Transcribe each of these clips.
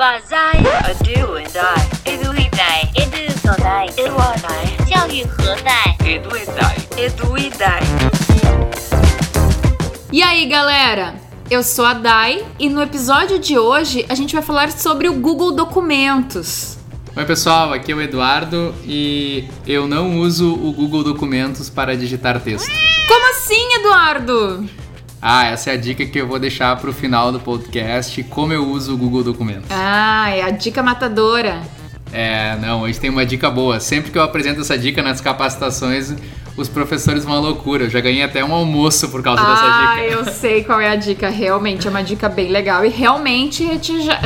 bazai, eduidai, eduidai, eduidai, eduidai, 教育何在 eduidai, eduidai. E aí, galera? Eu sou a Dai e no episódio de hoje a gente vai falar sobre o Google Documentos. Oi pessoal, aqui é o Eduardo e eu não uso o Google Documentos para digitar texto. Como assim, Eduardo? Ah, essa é a dica que eu vou deixar pro final do podcast, como eu uso o Google Documentos. Ah, é a dica matadora. É, não, hoje tem uma dica boa. Sempre que eu apresento essa dica nas capacitações, os professores vão à loucura. Eu já ganhei até um almoço por causa dessa dica. Ah, eu sei qual é a dica. Realmente é uma dica bem legal e realmente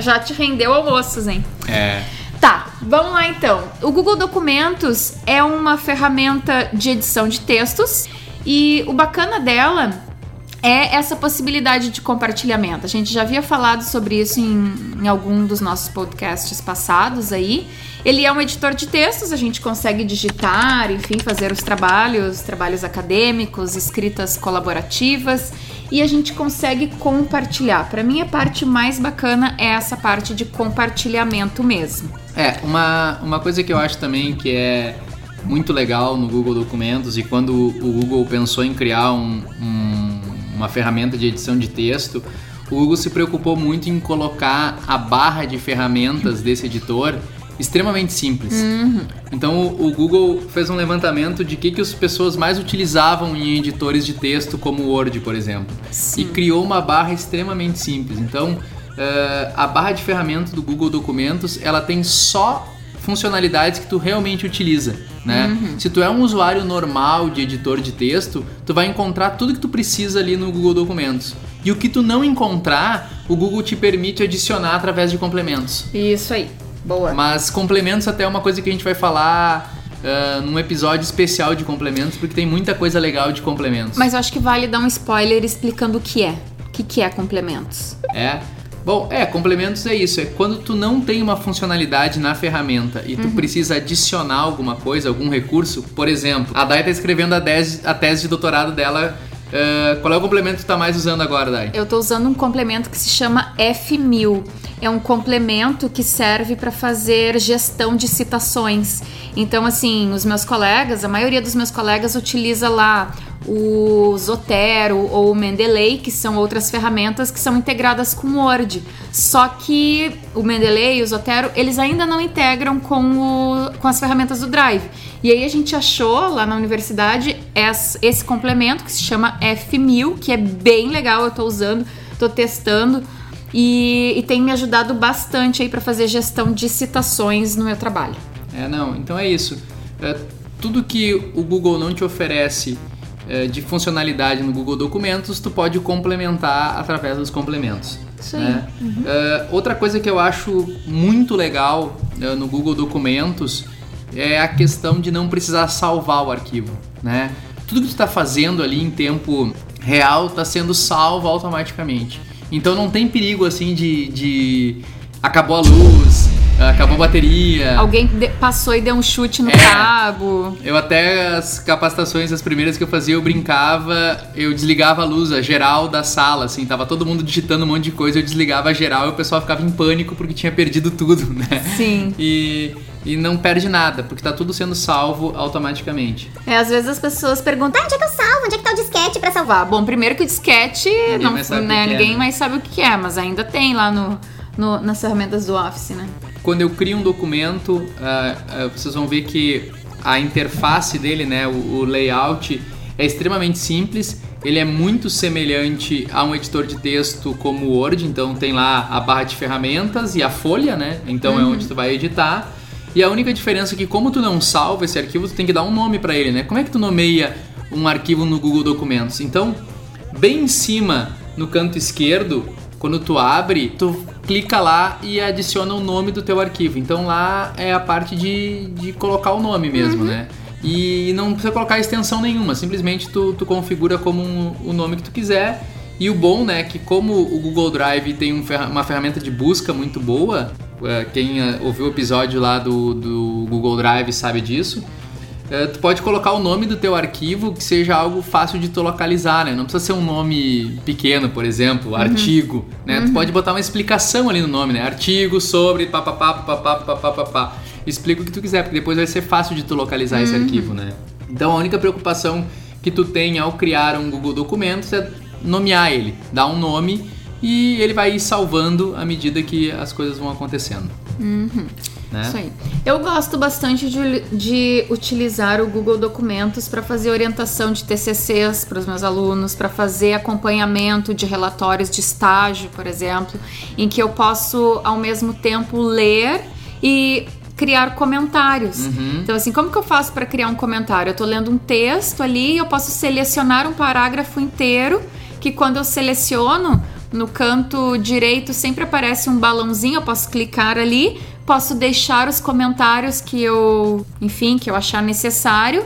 já te rendeu almoços, hein? É... Tá, vamos lá então. O Google Documentos é uma ferramenta de edição de textos e o bacana dela é essa possibilidade de compartilhamento. A gente já havia falado sobre isso em algum dos nossos podcasts passados aí. Ele é um editor de textos, a gente consegue digitar, enfim, fazer os trabalhos acadêmicos, escritas colaborativas e a gente consegue compartilhar. Para mim, a parte mais bacana é essa parte de compartilhamento mesmo. É, uma coisa que eu acho também que é muito legal no Google Documentos e quando o Google pensou em criar uma ferramenta de edição de texto, o Google se preocupou muito em colocar a barra de ferramentas desse editor extremamente simples. Uhum. Então o Google fez um levantamento de que as pessoas mais utilizavam em editores de texto como o Word, por exemplo. Sim. E criou uma barra extremamente simples. Então a barra de ferramentas do Google Documentos, ela tem só funcionalidades que tu realmente utiliza, né? Uhum. Se tu é um usuário normal de editor de texto, tu vai encontrar tudo que tu precisa ali no Google Documentos. E o que tu não encontrar, o Google te permite adicionar através de complementos. Isso aí. Boa. Mas complementos até é uma coisa que a gente vai falar num episódio especial de complementos, porque tem muita coisa legal de complementos. Mas eu acho que vale dar um spoiler explicando o que é. O que é complementos? É. Bom, complementos é isso. É quando tu não tem uma funcionalidade na ferramenta e tu precisa adicionar alguma coisa, algum recurso. Por exemplo, a Dai tá escrevendo a tese de doutorado dela. Qual é o complemento que tu tá mais usando agora, Dai? Eu tô usando um complemento que se chama F1000. É um complemento que serve para fazer gestão de citações. Então, assim, os meus colegas, a maioria dos meus colegas utiliza lá o Zotero ou o Mendeley, que são outras ferramentas que são integradas com o Word. Só que o Mendeley e o Zotero, eles ainda não integram com as ferramentas do Drive. E aí a gente achou lá na universidade esse complemento que se chama F1000, que é bem legal, eu tô usando, tô testando. E tem me ajudado bastante aí para fazer gestão de citações no meu trabalho. Então é isso. Tudo que o Google não te oferece de funcionalidade no Google Documentos, tu pode complementar através dos complementos. Isso aí. Né? Uhum. Outra coisa que eu acho muito legal no Google Documentos é a questão de não precisar salvar o arquivo. Né? Tudo que tu está fazendo ali em tempo real está sendo salvo automaticamente. Então não tem perigo assim de acabou a luz, acabou a bateria. Alguém passou e deu um chute no cabo. Eu até as capacitações, as primeiras que eu fazia, eu brincava, eu desligava a luz, a geral da sala, assim, tava todo mundo digitando um monte de coisa, eu desligava a geral e o pessoal ficava em pânico porque tinha perdido tudo, né? Sim. E não perde nada, porque tá tudo sendo salvo automaticamente. Às vezes as pessoas perguntam, onde é que eu salvo? Onde é que tá o disquete pra salvar? Bom, primeiro que o disquete, ninguém mais sabe o que é, mas ainda tem lá nas ferramentas do Office, né? Quando eu crio um documento, vocês vão ver que a interface dele, né, o layout, é extremamente simples. Ele é muito semelhante a um editor de texto como o Word, então tem lá a barra de ferramentas e a folha, né? Então é onde tu vai editar. E a única diferença é que como tu não salva esse arquivo, tu tem que dar um nome pra ele, né? Como é que tu nomeia um arquivo no Google Documentos? Então, bem em cima, no canto esquerdo, quando tu abre, tu clica lá e adiciona o nome do teu arquivo. Então lá é a parte de colocar o nome mesmo, né? E não precisa colocar extensão nenhuma, simplesmente tu configura como o nome que tu quiser. E o bom, né, que como o Google Drive tem uma ferramenta de busca muito boa, quem ouviu o episódio lá do Google Drive sabe disso, tu pode colocar o nome do teu arquivo que seja algo fácil de tu localizar, né? Não precisa ser um nome pequeno, por exemplo, artigo, né? Tu pode botar uma explicação ali no nome, né? Artigo sobre papapá, papapá, papapá, papapá. Explica o que tu quiser, porque depois vai ser fácil de tu localizar esse arquivo, né? Então a única preocupação que tu tem ao criar um Google Documentos é nomear ele, dar um nome e ele vai ir salvando à medida que as coisas vão acontecendo. Né? Isso aí. Eu gosto bastante de utilizar o Google Documentos para fazer orientação de TCCs para os meus alunos, para fazer acompanhamento de relatórios de estágio, por exemplo, em que eu posso ao mesmo tempo ler e criar comentários. Então, assim, como que eu faço para criar um comentário? Eu tô lendo um texto ali e eu posso selecionar um parágrafo inteiro, que quando eu seleciono, no canto direito sempre aparece um balãozinho, eu posso clicar ali, posso deixar os comentários que eu, enfim, que eu achar necessário,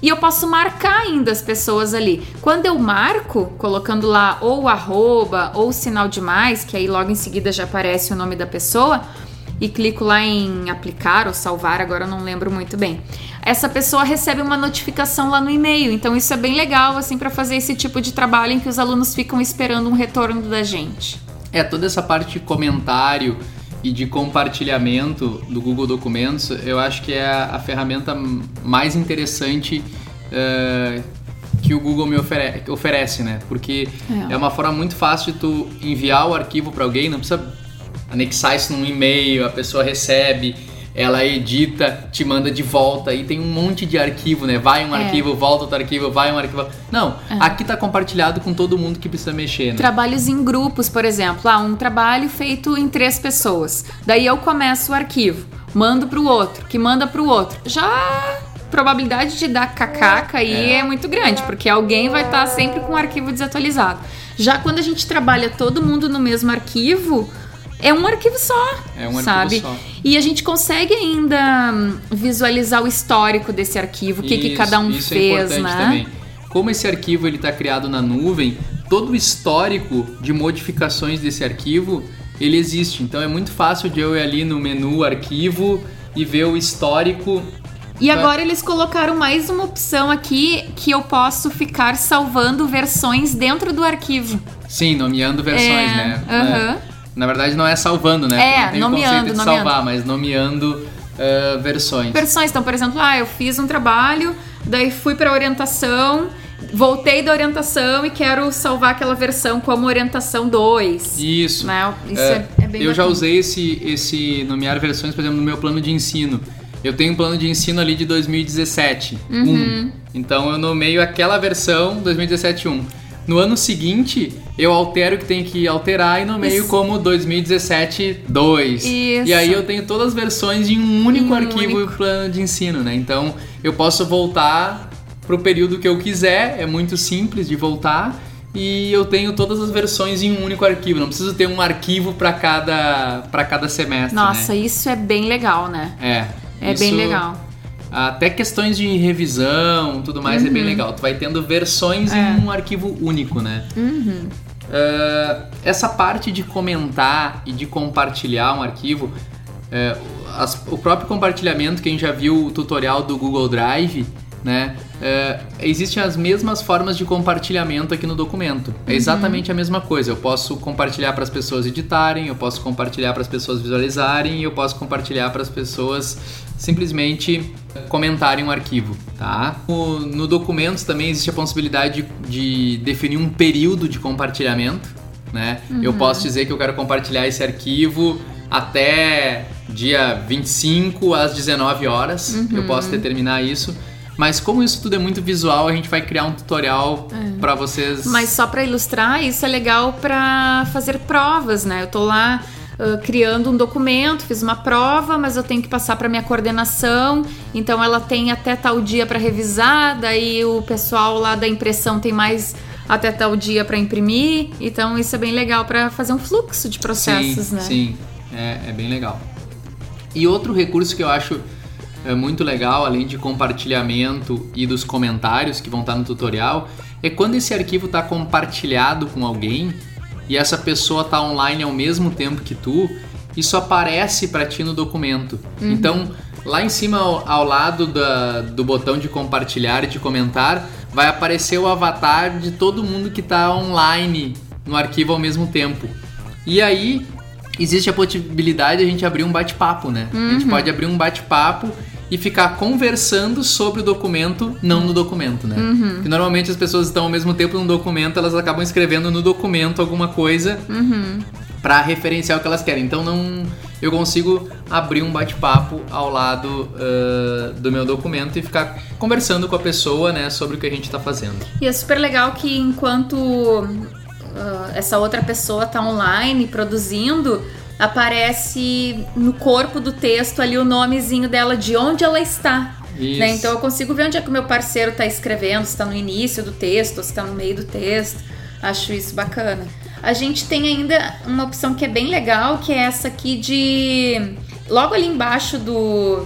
e eu posso marcar ainda as pessoas ali. Quando eu marco, colocando lá ou arroba ou sinal de mais, que aí logo em seguida já aparece o nome da pessoa, e clico lá em aplicar ou salvar, agora eu não lembro muito bem. Essa pessoa recebe uma notificação lá no e-mail, então isso é bem legal, assim, para fazer esse tipo de trabalho em que os alunos ficam esperando um retorno da gente. É, toda essa parte de comentário e de compartilhamento do Google Documentos, eu acho que é a ferramenta mais interessante que o Google me oferece, né? Porque é uma forma muito fácil de tu enviar o arquivo para alguém, não precisa anexar isso num e-mail, a pessoa recebe, ela edita, te manda de volta, e tem um monte de arquivo, né? Vai um arquivo, volta outro arquivo, vai um arquivo... Não, aqui tá compartilhado com todo mundo que precisa mexer, né? Trabalhos em grupos, por exemplo. Ah, um trabalho feito em 3 pessoas. Daí eu começo o arquivo, mando pro outro, que manda pro outro. Já... probabilidade de dar cacaca aí é muito grande, porque alguém vai estar sempre com o arquivo desatualizado. Já quando a gente trabalha todo mundo no mesmo arquivo... é um arquivo só, sabe? E a gente consegue ainda visualizar o histórico desse arquivo, o que cada um fez, né? Isso é importante também. Como esse arquivo está criado na nuvem, todo o histórico de modificações desse arquivo, ele existe. Então é muito fácil de eu ir ali no menu arquivo e ver o histórico. E agora eles colocaram mais uma opção aqui, que eu posso ficar salvando versões dentro do arquivo. Sim, nomeando versões, né? Na verdade não é salvando, né? Não tem nomeando, conceito de salvar, mas nomeando versões. Versões, então, por exemplo, eu fiz um trabalho, daí fui para orientação, voltei da orientação e quero salvar aquela versão como orientação 2. Isso. Né? Isso é bem eu bacana. Já usei esse nomear versões, por exemplo, no meu plano de ensino. Eu tenho um plano de ensino ali de 2017, então eu nomeio aquela versão 2017-1. No ano seguinte, eu altero o que tem que alterar e nomeio como 2017-2. E aí eu tenho todas as versões em um único arquivo e plano de ensino, né? Então, eu posso voltar pro período que eu quiser, é muito simples de voltar. E eu tenho todas as versões em um único arquivo, não preciso ter um arquivo para cada semestre, Nossa, né? Isso é bem legal, né? É bem legal. Até questões de revisão, tudo mais é bem legal. Tu vai tendo versões em um arquivo único, né? Essa parte de comentar e de compartilhar um arquivo, o próprio compartilhamento, quem já viu o tutorial do Google Drive, né? Existem as mesmas formas de compartilhamento aqui no documento. É exatamente a mesma coisa. Eu posso compartilhar para as pessoas editarem, eu posso compartilhar para as pessoas visualizarem, eu posso compartilhar para as pessoas simplesmente comentarem um arquivo, tá? No documentos também existe a possibilidade de definir um período de compartilhamento, né? Eu posso dizer que eu quero compartilhar esse arquivo até dia 25 às 19 horas. Eu posso determinar isso. Mas como isso tudo é muito visual, a gente vai criar um tutorial pra vocês... Mas só pra ilustrar, isso é legal pra fazer provas, né? Eu tô lá criando um documento, fiz uma prova, mas eu tenho que passar pra minha coordenação, então ela tem até tal dia pra revisar, daí o pessoal lá da impressão tem mais até tal dia pra imprimir, então isso é bem legal pra fazer um fluxo de processos, né? Sim, é bem legal. E outro recurso que eu acho... é muito legal, além de compartilhamento e dos comentários que vão estar no tutorial, é quando esse arquivo está compartilhado com alguém e essa pessoa está online ao mesmo tempo que tu, isso aparece para ti no documento. Então, Lá em cima, ao lado do botão de compartilhar e de comentar, vai aparecer o avatar de todo mundo que está online no arquivo ao mesmo tempo. E aí, existe a possibilidade de a gente abrir um bate-papo, né? Uhum. A gente pode abrir um bate-papo e ficar conversando sobre o documento, não no documento, né? Uhum. Porque normalmente as pessoas estão ao mesmo tempo num documento, elas acabam escrevendo no documento alguma coisa para referenciar o que elas querem. Então não... eu consigo abrir um bate-papo ao lado do meu documento e ficar conversando com a pessoa, né, sobre o que a gente está fazendo. E é super legal que enquanto essa outra pessoa está online produzindo, aparece no corpo do texto ali o nomezinho dela, de onde ela está. Né? Então eu consigo ver onde é que o meu parceiro está escrevendo, se está no início do texto, se está no meio do texto. Acho isso bacana. A gente tem ainda uma opção que é bem legal, que é essa aqui de... Logo ali embaixo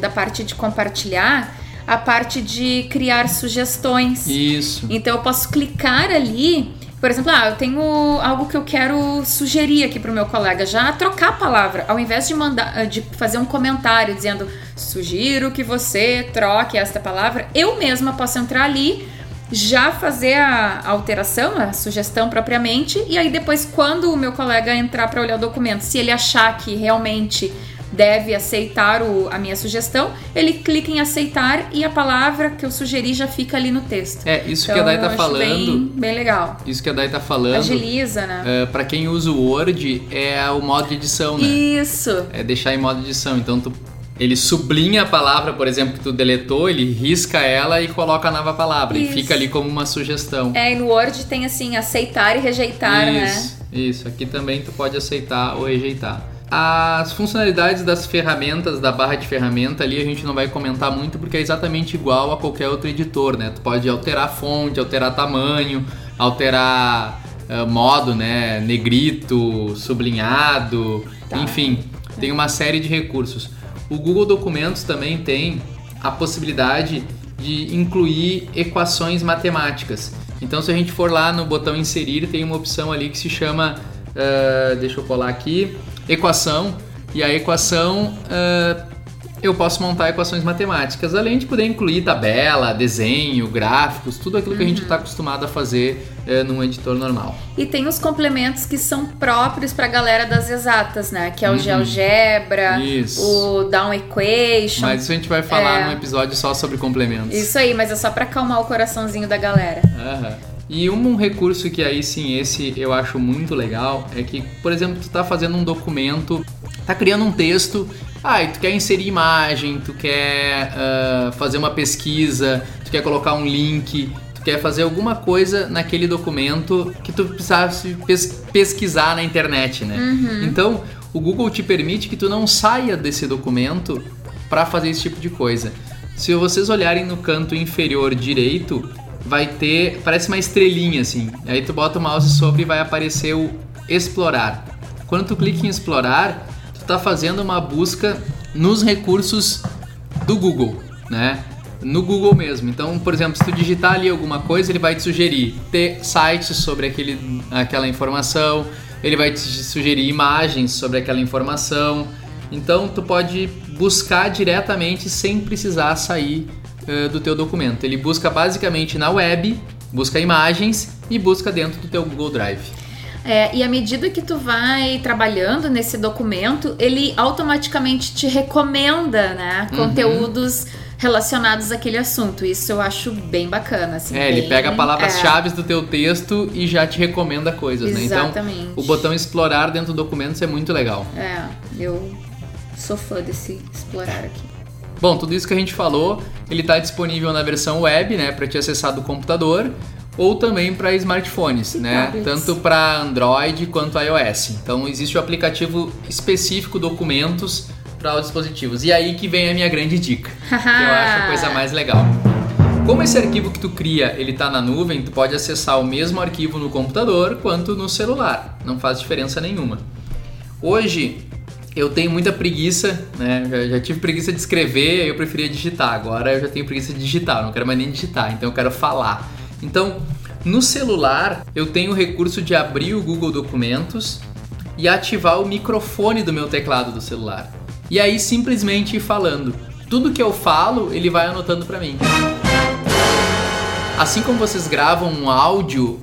da parte de compartilhar, a parte de criar sugestões. Isso. Então eu posso clicar ali, por exemplo, eu tenho algo que eu quero sugerir aqui pro meu colega, já trocar a palavra, ao invés de mandar, de fazer um comentário dizendo, sugiro que você troque esta palavra, eu mesma posso entrar ali, já fazer a alteração, a sugestão propriamente, e aí depois quando o meu colega entrar para olhar o documento, se ele achar que realmente deve aceitar a minha sugestão, ele clica em aceitar e a palavra que eu sugeri já fica ali no texto. Isso então, que a Dai tá falando. Bem legal. Isso que a Dai tá falando. Agiliza, né? Para quem usa o Word, é o modo de edição, né? Isso. É deixar em modo de edição, então ele sublinha a palavra, por exemplo, que tu deletou, ele risca ela e coloca a nova palavra. Isso. E fica ali como uma sugestão. E no Word tem assim, aceitar e rejeitar, isso, né? Isso, aqui também tu pode aceitar ou rejeitar. As funcionalidades das ferramentas, da barra de ferramenta ali, a gente não vai comentar muito porque é exatamente igual a qualquer outro editor, né? Tu pode alterar fonte, alterar tamanho, alterar modo, né? Negrito, sublinhado, tá. Enfim, tem uma série de recursos. O Google Documentos também tem a possibilidade de incluir equações matemáticas. Então, se a gente for lá no botão inserir, tem uma opção ali que se chama, deixa eu colar aqui, equação. E a equação, eu posso montar equações matemáticas, além de poder incluir tabela, desenho, gráficos, tudo aquilo que a gente está acostumado a fazer num editor normal. E tem os complementos que são próprios para a galera das exatas, né? Que é o GeoGebra, o Down Equation. Mas isso a gente vai falar num episódio só sobre complementos. Isso aí, mas é só para acalmar o coraçãozinho da galera. E um recurso que aí sim, esse eu acho muito legal, é que, por exemplo, tu tá fazendo um documento, tá criando um texto, e tu quer inserir imagem, tu quer fazer uma pesquisa, tu quer colocar um link, tu quer fazer alguma coisa naquele documento que tu precisasse pesquisar na internet, né? Então, o Google te permite que tu não saia desse documento para fazer esse tipo de coisa. Se vocês olharem no canto inferior direito, vai ter, parece uma estrelinha assim, aí tu bota o mouse sobre e vai aparecer o explorar. Quando tu clica em explorar, tu tá fazendo uma busca nos recursos do Google, né? No Google mesmo. Então, por exemplo, se tu digitar ali alguma coisa, ele vai te sugerir ter sites sobre aquela informação, ele vai te sugerir imagens sobre aquela informação. Então, tu pode buscar diretamente sem precisar sair do teu documento. Ele busca basicamente na web, busca imagens e busca dentro do teu Google Drive. E à medida que tu vai trabalhando nesse documento, ele automaticamente te recomenda, né, conteúdos relacionados àquele assunto. Isso eu acho bem bacana. Assim, ele pega palavras-chave do teu texto e já te recomenda coisas, exatamente, né? Então, o botão explorar dentro do documento é muito legal. Eu sou fã desse explorar aqui. Bom, tudo isso que a gente falou, ele está disponível na versão web, né, para te acessar do computador, ou também para smartphones, né? Tanto para Android quanto iOS. Então existe o aplicativo específico Documentos para os dispositivos. E aí que vem a minha grande dica, que eu acho a coisa mais legal. Como esse arquivo que tu cria, ele tá na nuvem, tu pode acessar o mesmo arquivo no computador quanto no celular. Não faz diferença nenhuma. Hoje eu tenho muita preguiça, né? Já tive preguiça de escrever, eu preferia digitar. Agora eu já tenho preguiça de digitar, não quero mais nem digitar, então eu quero falar. Então, no celular, eu tenho o recurso de abrir o Google Documentos e ativar o microfone do meu teclado do celular. E aí, simplesmente ir falando. Tudo que eu falo, ele vai anotando para mim. Assim como vocês gravam um áudio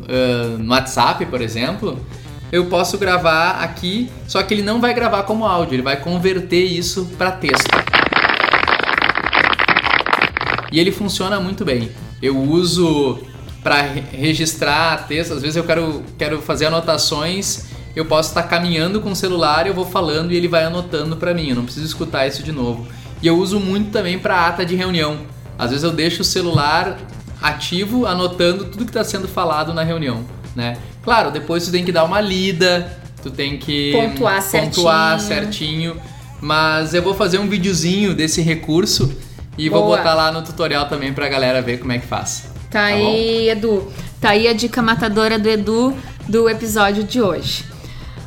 no WhatsApp, por exemplo, eu posso gravar aqui, só que ele não vai gravar como áudio, ele vai converter isso para texto. E ele funciona muito bem. Eu uso para registrar texto, às vezes eu quero fazer anotações, eu posso estar caminhando com o celular, eu vou falando e ele vai anotando para mim, eu não preciso escutar isso de novo. E eu uso muito também para ata de reunião. Às vezes eu deixo o celular ativo, anotando tudo que está sendo falado na reunião, né? Claro, depois tu tem que dar uma lida, tu tem que pontuar certinho, mas eu vou fazer um videozinho desse recurso e vou botar lá no tutorial também pra galera ver como é que faz. Tá aí, bom? Edu. Tá aí a dica matadora do Edu do episódio de hoje.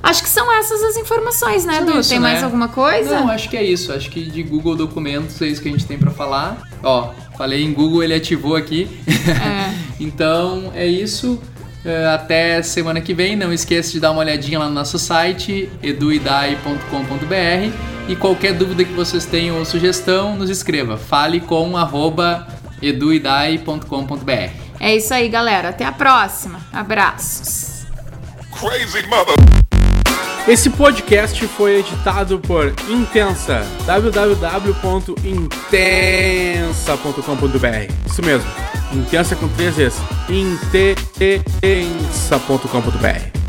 Acho que são essas as informações, né, Edu? Tem mais alguma coisa? Não, acho que é isso. Acho que de Google Documentos é isso que a gente tem pra falar. Ó, falei em Google, ele ativou aqui. É. Então, é isso. Até semana que vem. Não esqueça de dar uma olhadinha lá no nosso site, eduidai.com.br. E qualquer dúvida que vocês tenham ou sugestão, nos escreva. Fale com @eduidai.com.br. É isso aí, galera. Até a próxima. Abraços. Crazy mother... Esse podcast foi editado por Intensa. www.intensa.com.br. Isso mesmo. Intensa com 3 Gs. Intensa.com.br.